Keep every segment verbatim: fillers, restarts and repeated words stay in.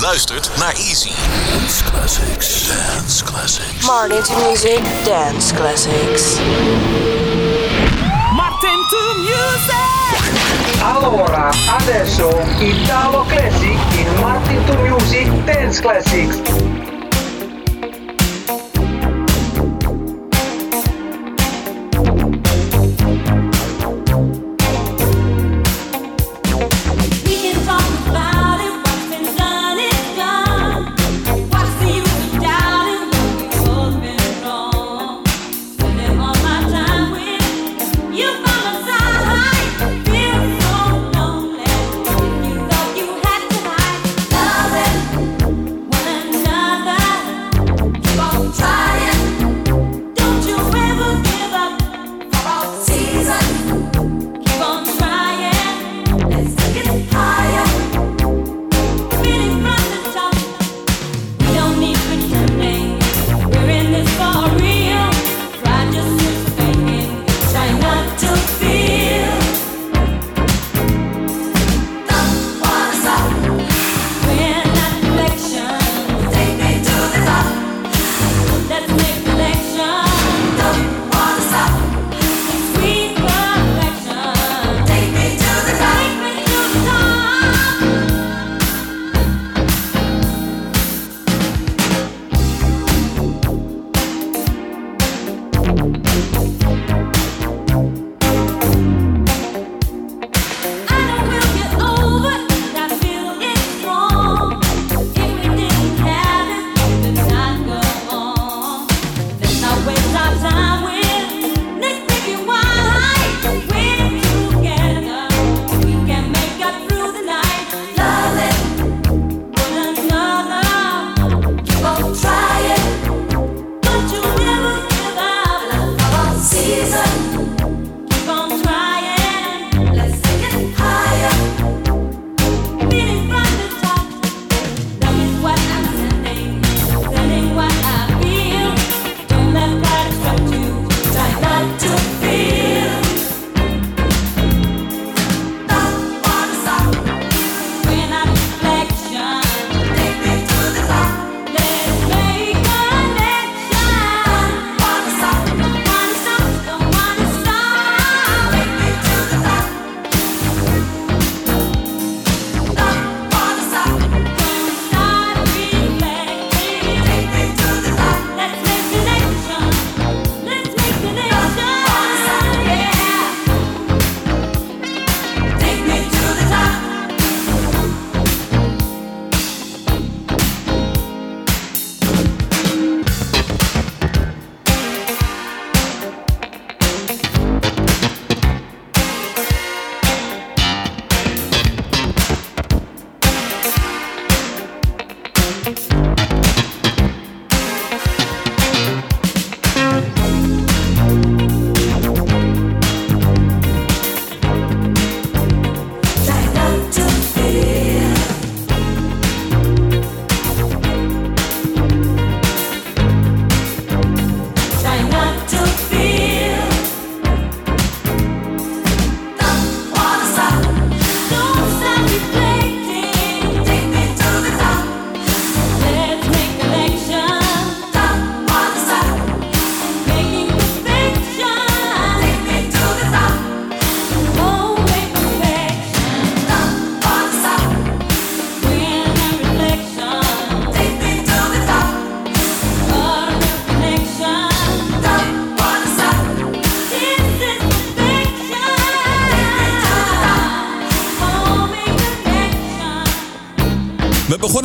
Je luistert naar Easy. Dance Classics. Dance Classics. Martin to Music. Dance Classics. Martin to Music. Allora, adesso Italo Classic in Martin to Music Dance Classics.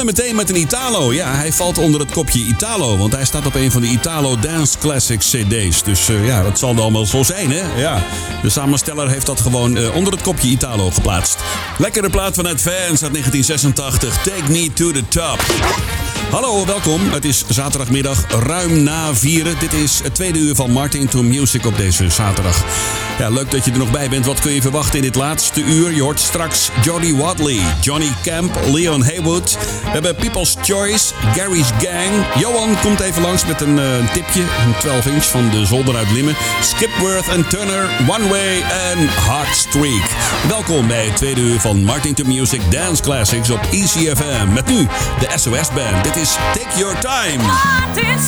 Meteen met een Italo. Ja, hij valt onder het kopje Italo. Want hij staat op een van de Italo Dance Classics C D's. Dus uh, ja, dat zal dan wel zo zijn, hè? Ja. De samensteller heeft dat gewoon uh, onder het kopje Italo geplaatst. Lekkere plaat vanuit Vans uit negentien zesentachtig. Take Me to the Top. Hallo, welkom. Het is zaterdagmiddag ruim na vieren. Dit is het tweede uur van Martin to Music op deze zaterdag. Ja, leuk dat je er nog bij bent. Wat kun je verwachten in dit laatste uur? Je hoort straks Jody Wadley, Johnny Camp, Leon Haywood. We hebben People's Choice, Gary's Gang. Johan komt even langs met een uh, tipje, een twaalf inch van de zolder uit Limmen. Skipworth en Turner, One Way en Heartstreak. Welkom bij het tweede uur van Martin to Music Dance Classics op I C F M. Met nu de S O S Band. Dit is Take Your Time. Martin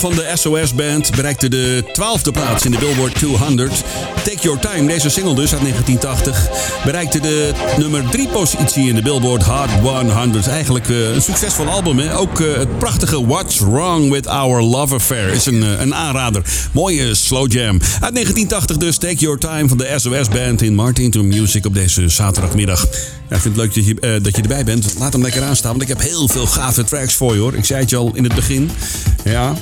van de S O S Band bereikte de twaalfde plaats in de Billboard tweehonderd. Take Your Time, deze single dus uit negentien tachtig, bereikte de nummer drie positie in de Billboard Hot honderd. Eigenlijk uh, een succesvol album, hè? Ook uh, het prachtige What's Wrong With Our Love Affair is een, uh, een aanrader. Mooie slow jam. Uit negentien tachtig dus, Take Your Time van de S O S Band in Martin to Music op deze zaterdagmiddag. Ja, ik vind het leuk dat je, uh, dat je erbij bent. Laat hem lekker aanstaan, want ik heb heel veel gave tracks voor je, hoor. Ik zei het je al in het begin. Ja,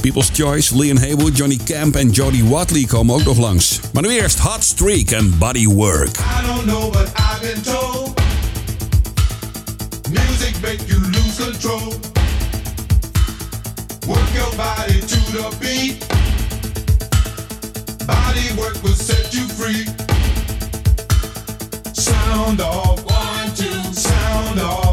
People's Choice, Leon Haywood, Johnny Camp en Jody Wadley komen ook nog langs. Maar nu eerst Hot Streak en Bodywork. I don't know what I've been told. Music make you lose control. Work your body to the beat. Bodywork will set you free. Sound off, one, two, sound off.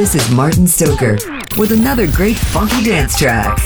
This is Martin Stoker with another great funky dance track.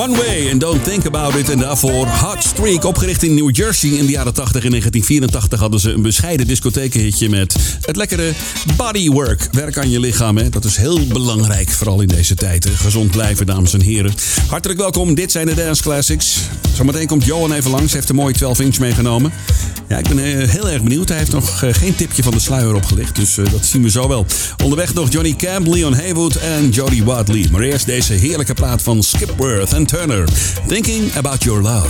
One Way and Don't Think About It. En daarvoor Hot Streak, opgericht in New Jersey in de jaren tachtig. In negentien vierentachtig hadden ze een bescheiden discotheekhitje met het lekkere bodywork. Werk aan je lichaam, hè? Dat is heel belangrijk, vooral in deze tijd. Gezond blijven, dames en heren. Hartelijk welkom, dit zijn de Dance Classics. Zometeen komt Johan even langs, heeft een mooie twaalf inch meegenomen. Ja, ik ben heel erg benieuwd. Hij heeft nog geen tipje van de sluier opgelicht, dus dat zien we zo wel. Onderweg nog Johnny Camp, Leon Haywood en Jody Wadley. Maar eerst deze heerlijke plaat van Skipworth en Turner. Thinking About Your Love.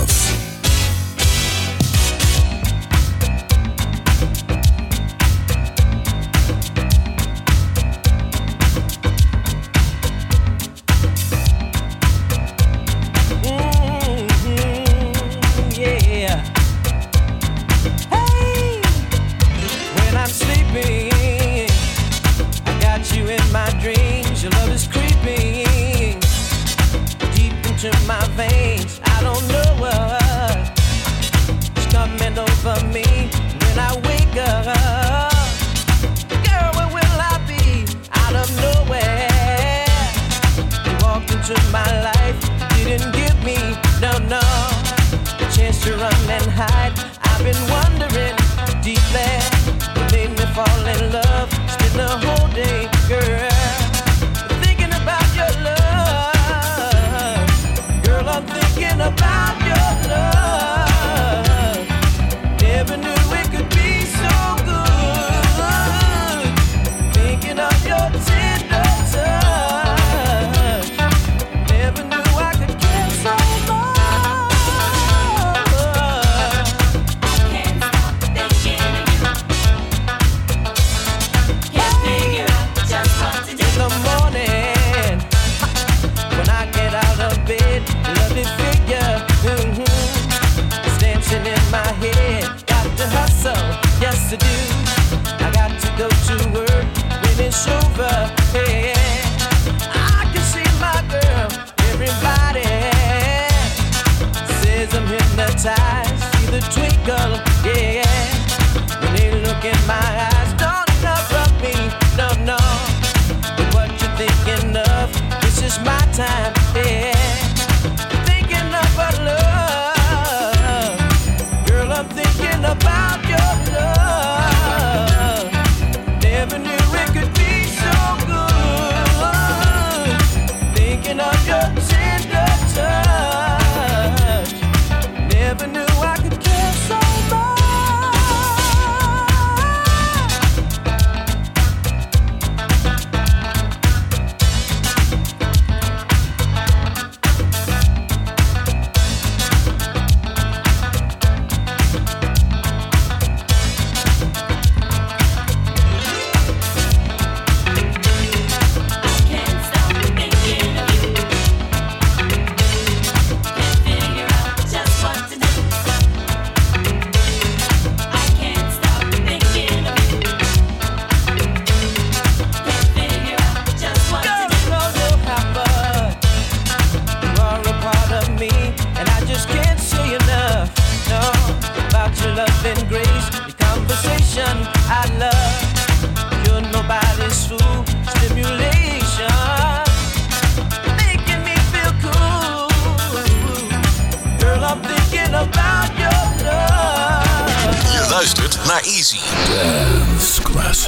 Feels good, feels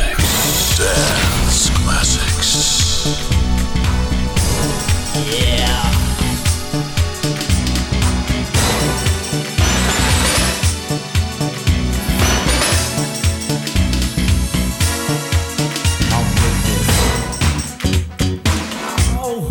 good. Oh,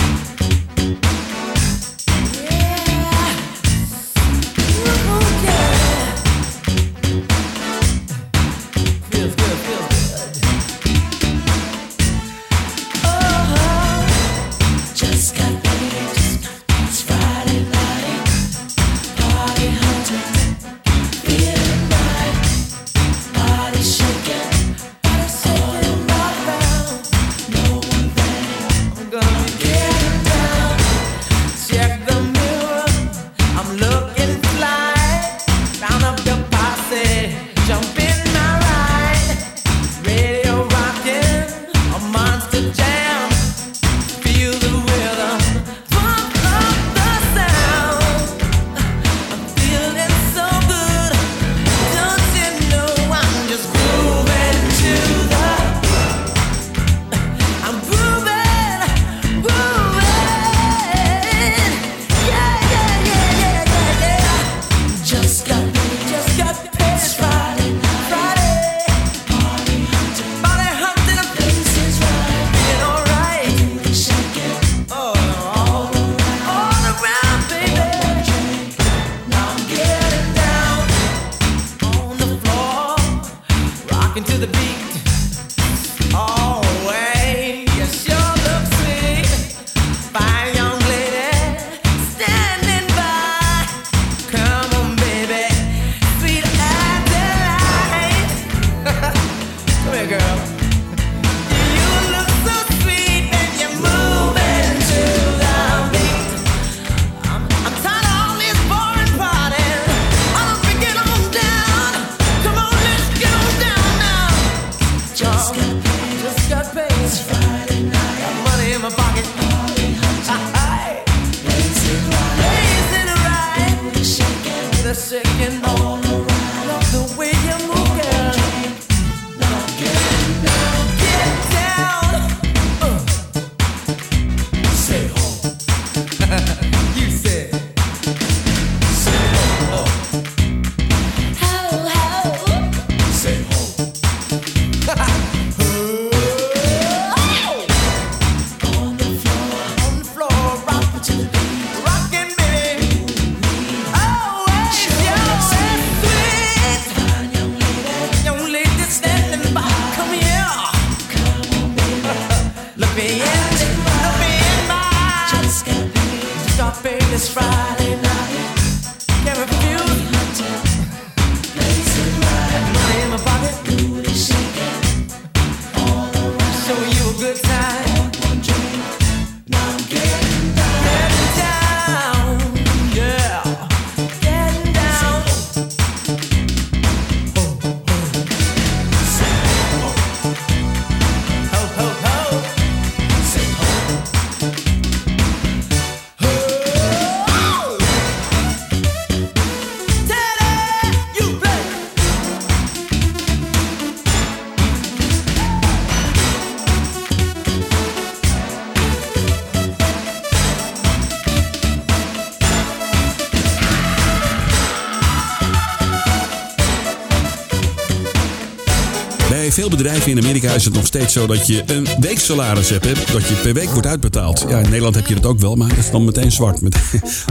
Veel bedrijven in Amerika is het nog steeds zo dat je een weeksalaris hebt, hè? Dat je per week wordt uitbetaald. Ja, in Nederland heb je dat ook wel, maar dat is dan meteen zwart. Met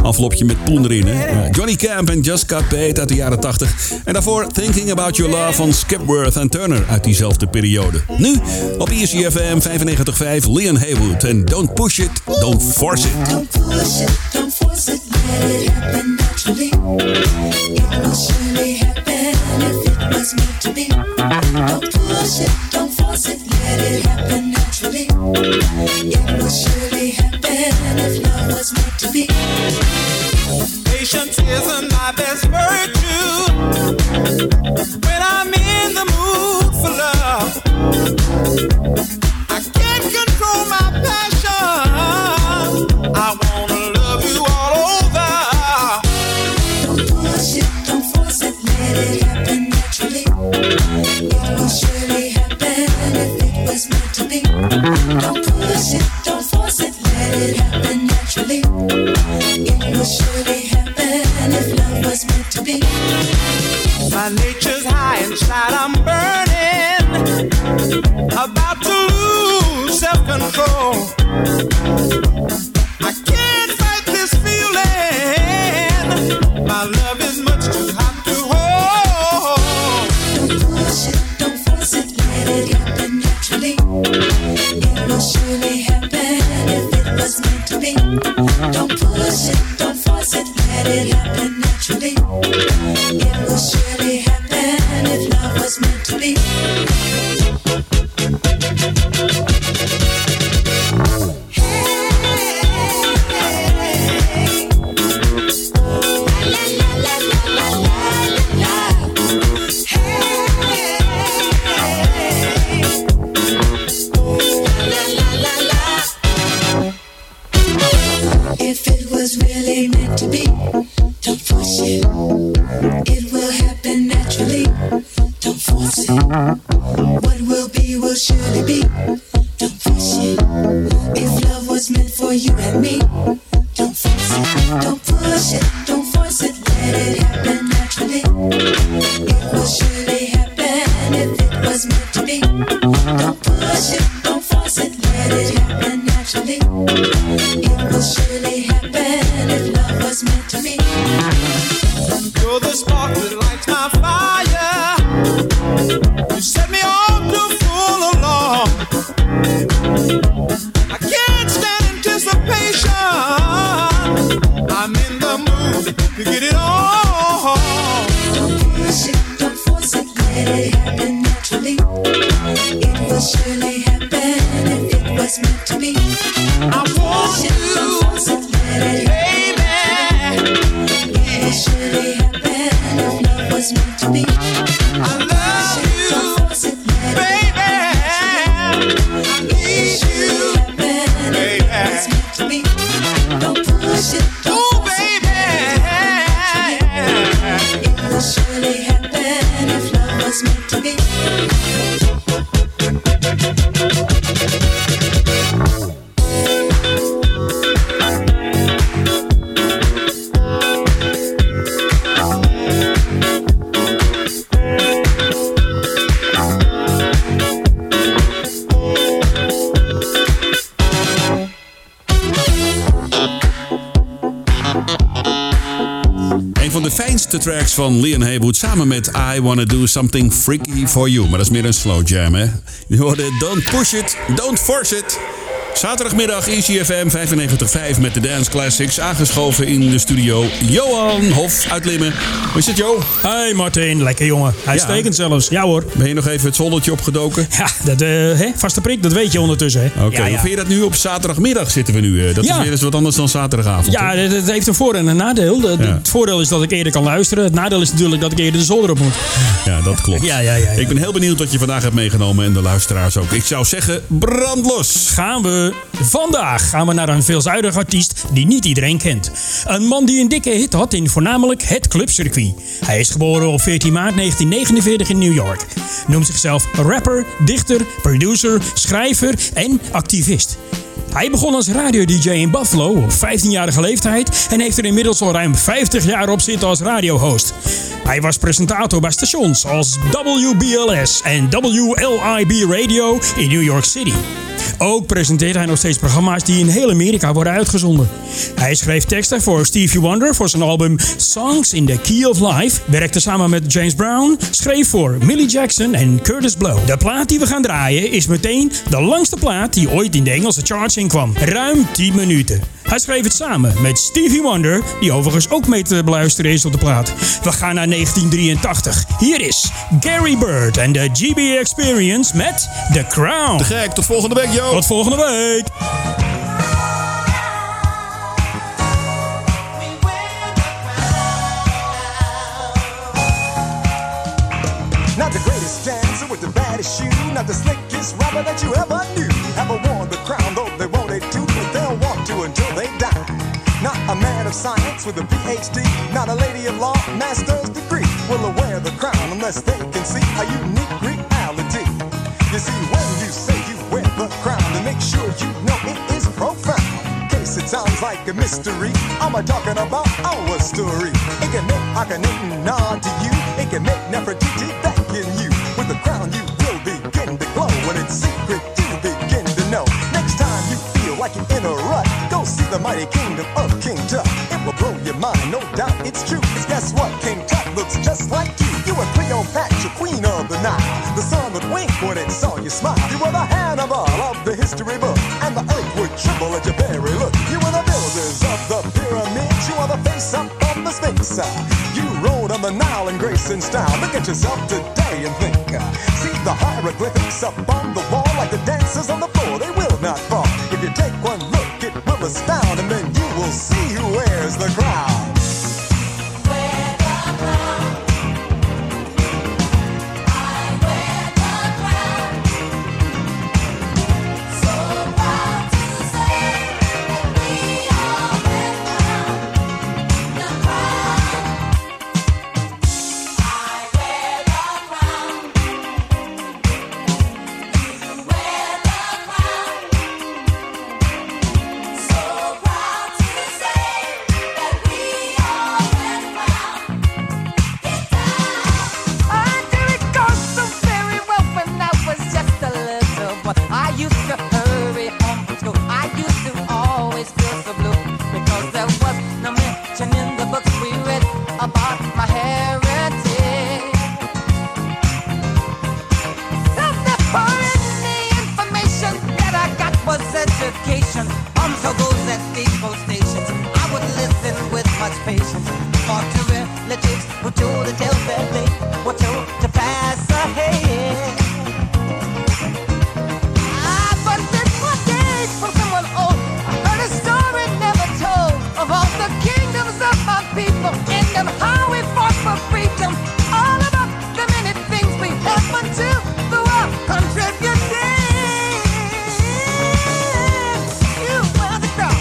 envelopje met poen erin. Hè? Johnny Camp en Just Got Paid uit de jaren tachtig. En daarvoor Thinking About Your Love van Skipworth en Turner uit diezelfde periode. Nu op I C F M vijfennegentig vijf Leon Haywood en Don't Push It, Don't Force It. Don't push it, don't force it, let it happen naturally. It will surely happen if it was meant to be. Don't push it, don't force it, let it happen naturally. It will surely happen if love was meant to be. Patience is a novice virtue. When I'm in the mood for love, I can't control my passion. I wanna love you all over. Don't push it, don't force it, let it happen naturally. Meant to be. Don't push it, don't force it, let it happen naturally. It will surely happen if love was meant to be. My nature's high inside, I'm burning, about to lose self-control. I can't fight this feeling, my love is much too hot. Don't push it, don't force it, let it happen naturally. It will surely happen if love was meant to be. Tracks van Leon Haywood samen met I Wanna Do Something Freaky For You. Maar dat is meer een slow jam, hè? Je hoorde Don't Push It, Don't Force It. Zaterdagmiddag I C F M vijfennegentig vijf met de Dance Classics. Aangeschoven in de studio Johan Hof uit Limmen. Hoe is het, Jo? Hoi Martin, lekker jongen. Uitstekend ja. zelfs. Ja hoor. Ben je nog even het zonnetje opgedoken? Ja, dat, uh, he? vaste prik, dat weet je ondertussen. Oké, okay. ja, ja. Hoe vind je dat nu op zaterdagmiddag zitten we nu? Dat ja. is weer eens wat anders dan zaterdagavond. Ja, he? dat heeft een voor- en een nadeel. De, ja. Het voordeel is dat ik eerder kan luisteren. Het nadeel is natuurlijk dat ik eerder de zolder op moet. Ja, dat klopt. Ja, ja, ja, ja. Ik ben heel benieuwd wat je vandaag hebt meegenomen en de luisteraars ook. Ik zou zeggen, brand los! Gaan we. Vandaag gaan we naar een veelzijdig artiest die niet iedereen kent. Een man die een dikke hit had in voornamelijk het clubcircuit. Hij is geboren op veertien maart negentien negenenveertig in New York. Noemt zichzelf rapper, dichter, producer, schrijver en activist. Hij begon als radio-dj in Buffalo op vijftienjarige leeftijd en heeft er inmiddels al ruim vijftig jaar op zitten als radiohost. Hij was presentator bij stations als W B L S en W L I B Radio in New York City. Ook presenteert hij nog steeds programma's die in heel Amerika worden uitgezonden. Hij schreef teksten voor Stevie Wonder voor zijn album Songs in the Key of Life, werkte samen met James Brown, schreef voor Millie Jackson en Curtis Blow. De plaat die we gaan draaien is meteen de langste plaat die ooit in de Engelse charts inkwam. Ruim tien minuten. Hij schreef het samen met Stevie Wonder, die overigens ook mee te beluisteren is op de plaat. We gaan naar negentien drieëntachtig. Hier is Gary Bird en de G B Experience met The Crown. Te gek, tot volgende week, joh. Tot volgende week. Not the greatest dancer with the baddest shoe, not the slickest rapper that you ever knew. Ever worn the crown, though they won't they do, but they'll want to until they die. Not a man of science with a P H D, not a lady of law, master's degree, will wear the crown unless they can see a unique reality. You see, when you say you wear the crown, then make sure you know it is profound. In case it sounds like a mystery, I'm a talking about our story. It can make Akhenaten nod to you, it can make Nefertiti back in you. With the crown you will begin to glow, and its secret you begin to know. Next time you feel like you're in a rut, go see the mighty kingdom of King Tut. It will blow your mind, no doubt it's true. Cause guess what, King Tut looks just like you. You were Cleopatra, queen of the Nile. The sun would wink when it saw you smile. You were the Hannibal of the history book, and the earth would tremble at your very look. You were the builders of the pyramids, you were the face up of the Sphinx. You rode on the Nile in grace and style. Look at yourself today and think. See the hieroglyphics up on the wall, like the dancers on the floor, they will not fall. If you take one look, it will astound, and then you will see who wears the crown. Wear the crown. I wear the crown. So proud to say that we are the crown. The crown. I wear the crown. You wear the crown. So proud to say that we are the crown. Get down. I didn't go so very well when I was just a little boy. I used to hurry home from school. I used to always feel so blue because there was no mention in the books we read about my heritage. Some of the only information that I got was education on tables at depot stations. I would listen with much patience for two relatives who told the tales that they were told to pass ahead. Ah, but this one day from someone old, I heard a story never told of all the kingdoms of our people and them how we fought for freedom. All about the many things we happened to the world contributing. You wear the crown.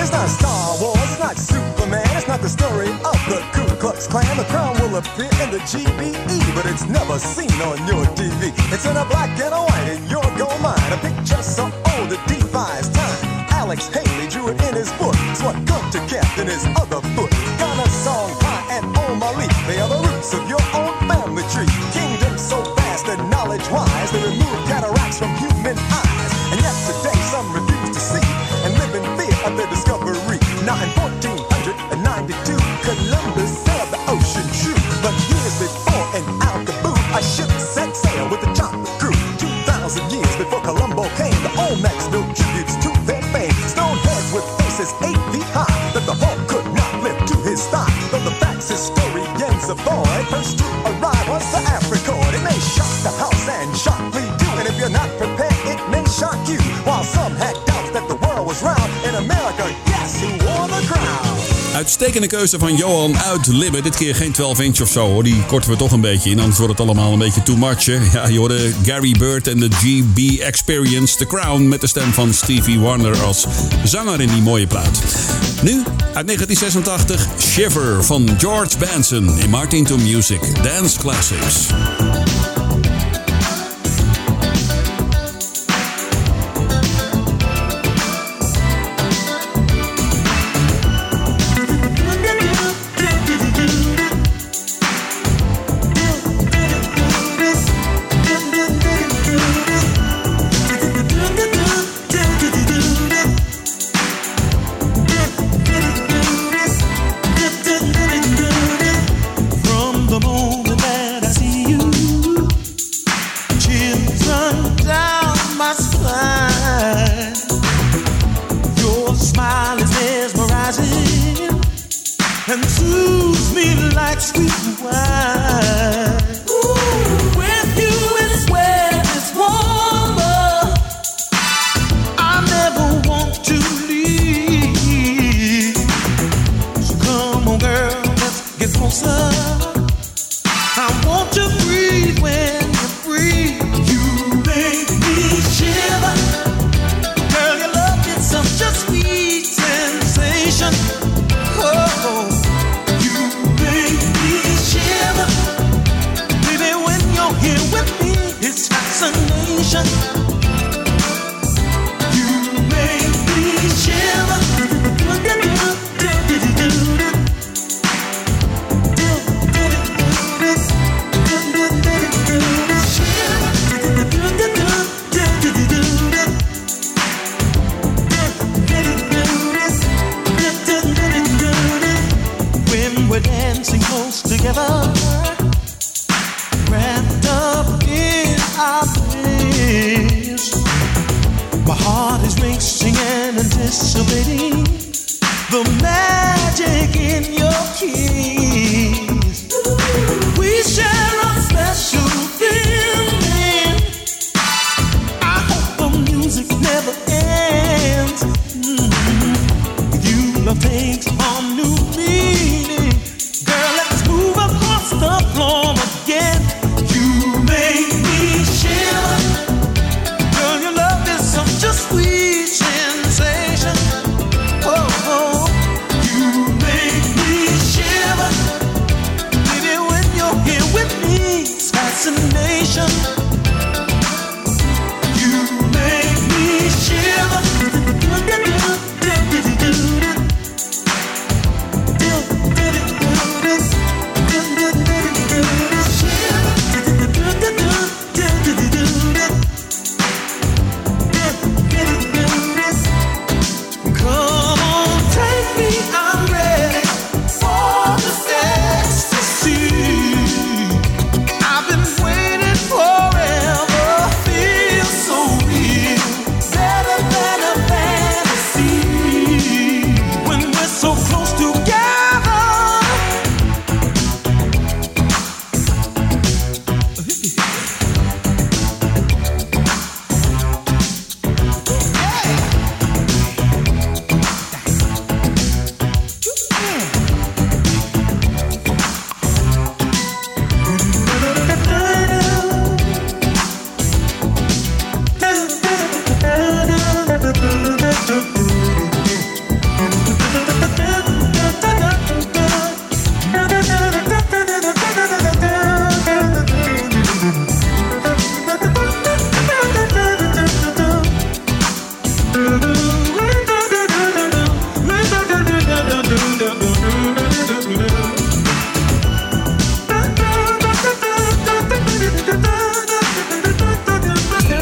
It's not Star Wars, it's not Superman, it's not the story of the Ku Klux Klan. The crown will appear in the G B E, but it's never seen on your T V. It's in a black and a white and your gold mine, a picture so old it defies time. Alex Haley drew it in his book, it's what Gunter kept in his other foot. Ghana, Songhai, and O'Malley, they are the roots of your own family tree. Kingdoms so vast and knowledge wise, they remove cataracts from human eyes. discovery, not in fourteen ninety-two, Columbus sailed the ocean true, but years before in Alcaboo, a ship set sail with a chocolate crew. two thousand years before Columbo came, the Olmecs built tributes to their fame, stone heads with faces eight feet high, that the Hulk could not lift to his thigh, though the facts historians avoid, first to arrive was the Africoid. It may shock the house and shock me too, and if you're not prepared, it may shock you, while some had doubts that the world was round, in America, yes, who wore the crown. Uitstekende keuze van Johan uit Libben. Dit keer geen twaalf inch of zo hoor. Die korten we toch een beetje in. Anders wordt het allemaal een beetje too much. Hè? Ja, je hoorde Gary Bird en de G B Experience. The Crown met de stem van Stevie Wonder als zanger in die mooie plaat. Nu uit negentien zesentachtig Shiver van George Benson in Martin to Music Dance Classics.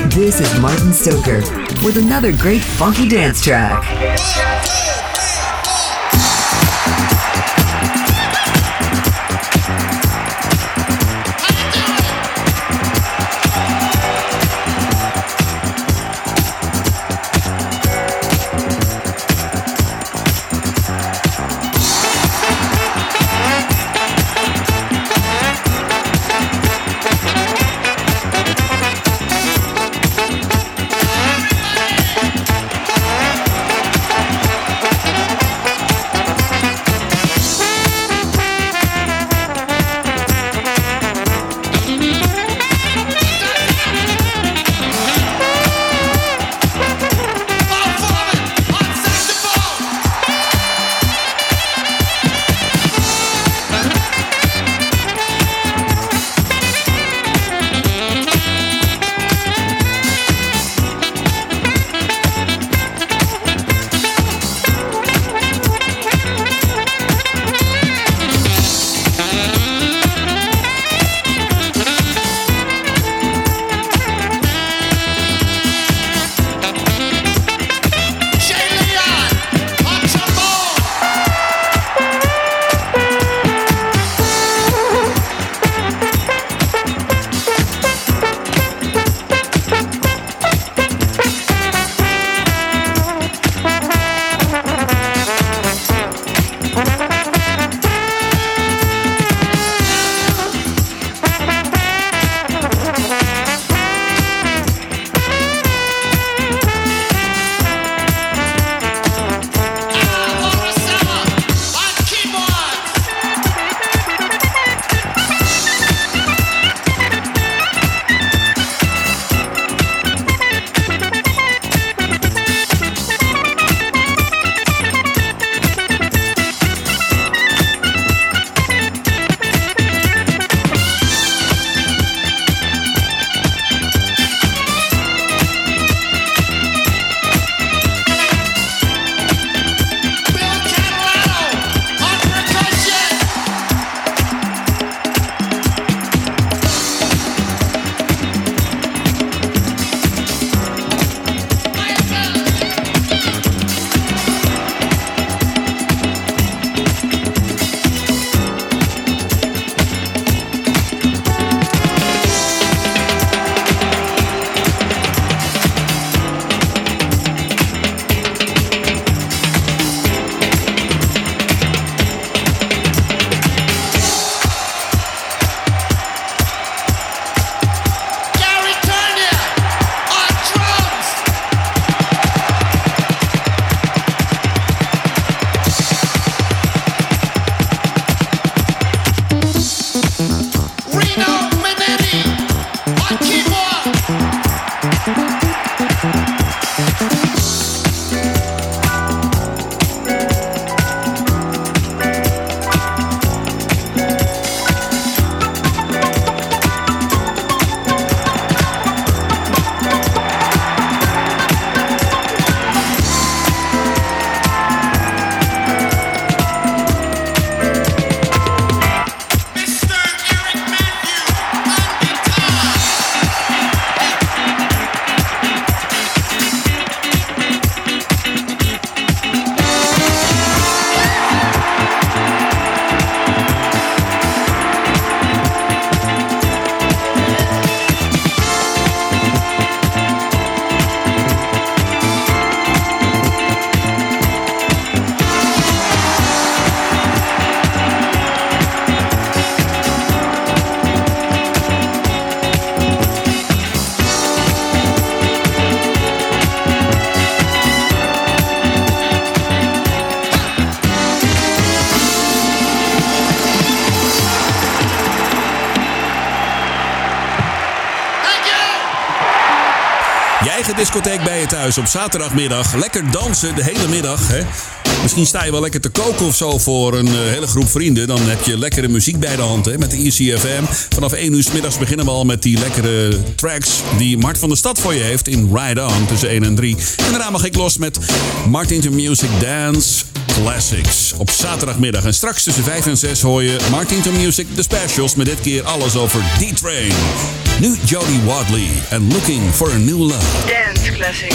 This is Martin Stoker with another great funky dance track. discotheek bij je thuis op zaterdagmiddag. Lekker dansen de hele middag. Hè? Misschien sta je wel lekker te koken of zo voor een hele groep vrienden. Dan heb je lekkere muziek bij de hand, hè, met de I C F M. Vanaf één uur 's middags beginnen we al met die lekkere tracks die Mart van der Stad voor je heeft in Ride On tussen één en drie. En daarna mag ik los met Martin to Music Dance Classics op zaterdagmiddag. En straks tussen vijf en zes hoor je Martin to Music The Specials met dit keer alles over D-Train. Nu Jodie Wadley en Looking for a New Love. Dance Classics.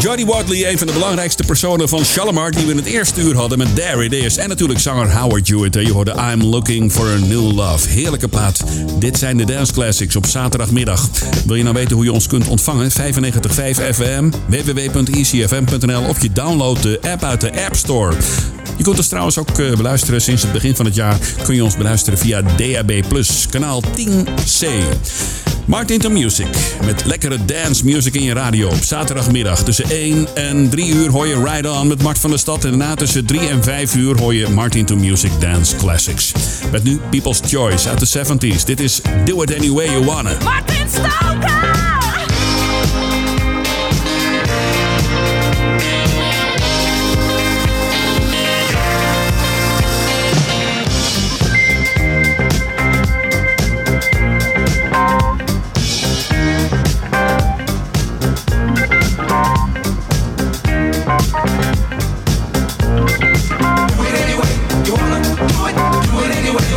Jodie Wadley, een van de belangrijkste personen van Shalamar die we in het eerste uur hadden met There It Is. En natuurlijk zanger Howard Jewett. Je hoorde I'm Looking for a New Love. Heerlijke plaat. Dit zijn de Dance Classics op zaterdagmiddag. Wil je nou weten hoe je ons kunt ontvangen? vijfennegentig komma vijf F M, w w w punt i c f m punt n l of je download de app uit de App Store. Je kunt ons trouwens ook beluisteren. Sinds het begin van het jaar kun je ons beluisteren via D A B plus, kanaal tien C. Martin to Music. Met lekkere dance music in je radio. Op zaterdagmiddag tussen één en drie uur hoor je Ride On met Mart van der Stad. En daarna tussen drie en vijf uur hoor je Martin to Music Dance Classics. Met nu People's Choice uit de seventies. Dit is Do It Any Way You Wanna. Martin Stoker!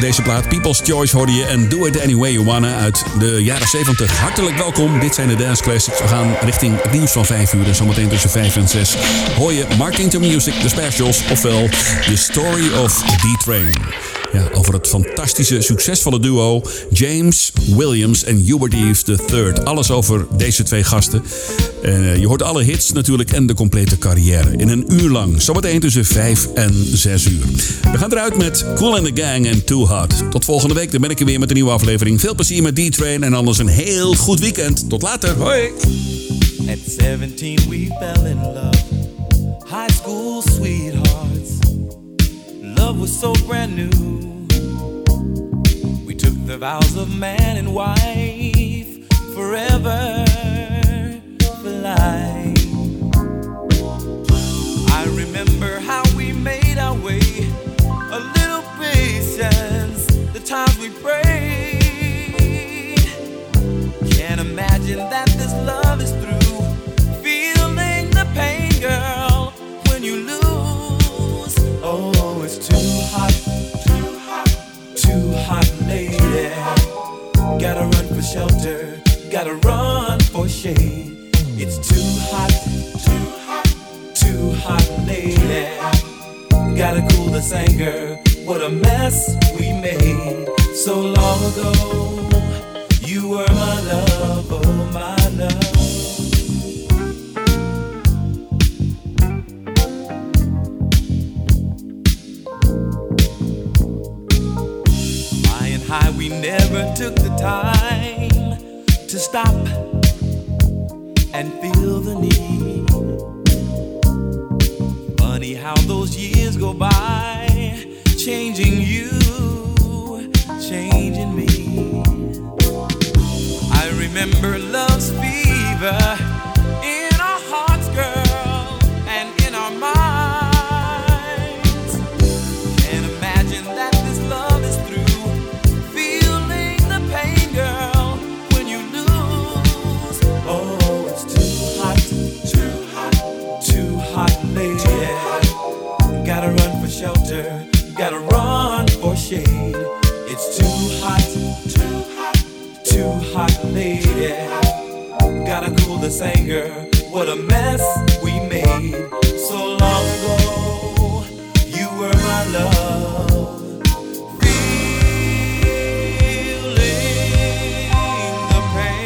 Deze plaat People's Choice hoorde je en Do It Any Way You Wanna uit de jaren zeventig. Hartelijk welkom, dit zijn de Dance Classics. We gaan richting het nieuws van vijf uur en zometeen tussen vijf en zes hoor je Martin to Music, de specials, ofwel The Story of D-Train. Ja, over het fantastische, succesvolle duo James Williams en Hubert Reeves de derde. Alles over deze twee gasten. Uh, je hoort alle hits natuurlijk en de complete carrière. In een uur lang. Zometeen tussen vijf en zes uur. We gaan eruit met Kool and the Gang en Too Hot. Tot volgende week. Dan ben ik er weer met een nieuwe aflevering. Veel plezier met D-Train en anders een heel goed weekend. Tot later. Hoi. At zeventien we fell in love. High school sweethearts. Love was so brand new. We took the vows of man and wife forever. I remember how we made our way, a little patience, the times we prayed. Can't imagine that this love is through, feeling the pain, girl, when you lose. Oh, it's too hot, too hot, too hot, lady. Gotta run for shelter, gotta run for shade. It's too hot, too hot, too hot, lady. Gotta cool this anger, what a mess we made. So long ago, you were my love, oh my love. High and high, we never took the time to stop and feel the need. Funny how those years go by, changing you, changing me. I remember love's fever in our hearts, girl, and in our minds. Can't imagine that this love is through, feeling the pain, girl, when you lose. Oh, gotta run for shelter, gotta run for your shade. It's too hot, too hot, too hot, lady. Gotta cool this anger. What a mess we made so long ago. You were my love. Feeling the pain.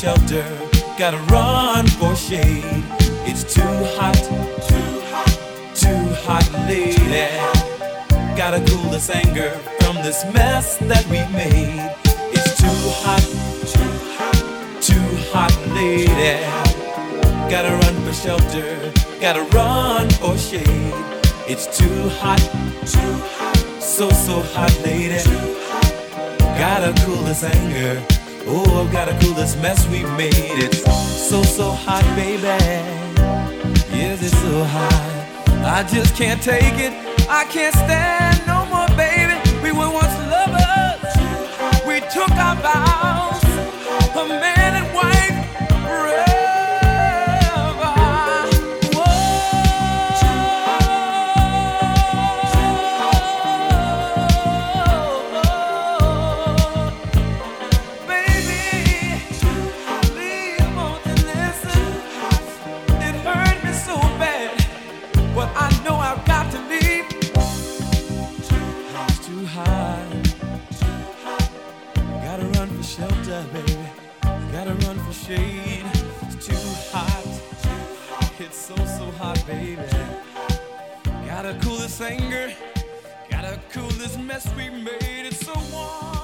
Shelter, gotta run for shade. It's too hot, too hot, too hot, lady. Gotta cool this anger from this mess that we made. It's too hot, too hot, too hot, lady. Gotta run for shelter, gotta run for shade. It's too hot, too hot, so so hot, lady. Gotta cool this anger. Oh, I've gotta cool this mess we made. It's so, so hot, baby. Yes, it's so hot. I just can't take it. I can't stand no more, baby. We were once lovers. We took our vows. A man and wife forever. Whoa. Shelter, baby, gotta run for shade. It's too hot, it's so so hot, baby. Gotta cool this anger, gotta cool this mess we made. It's so warm.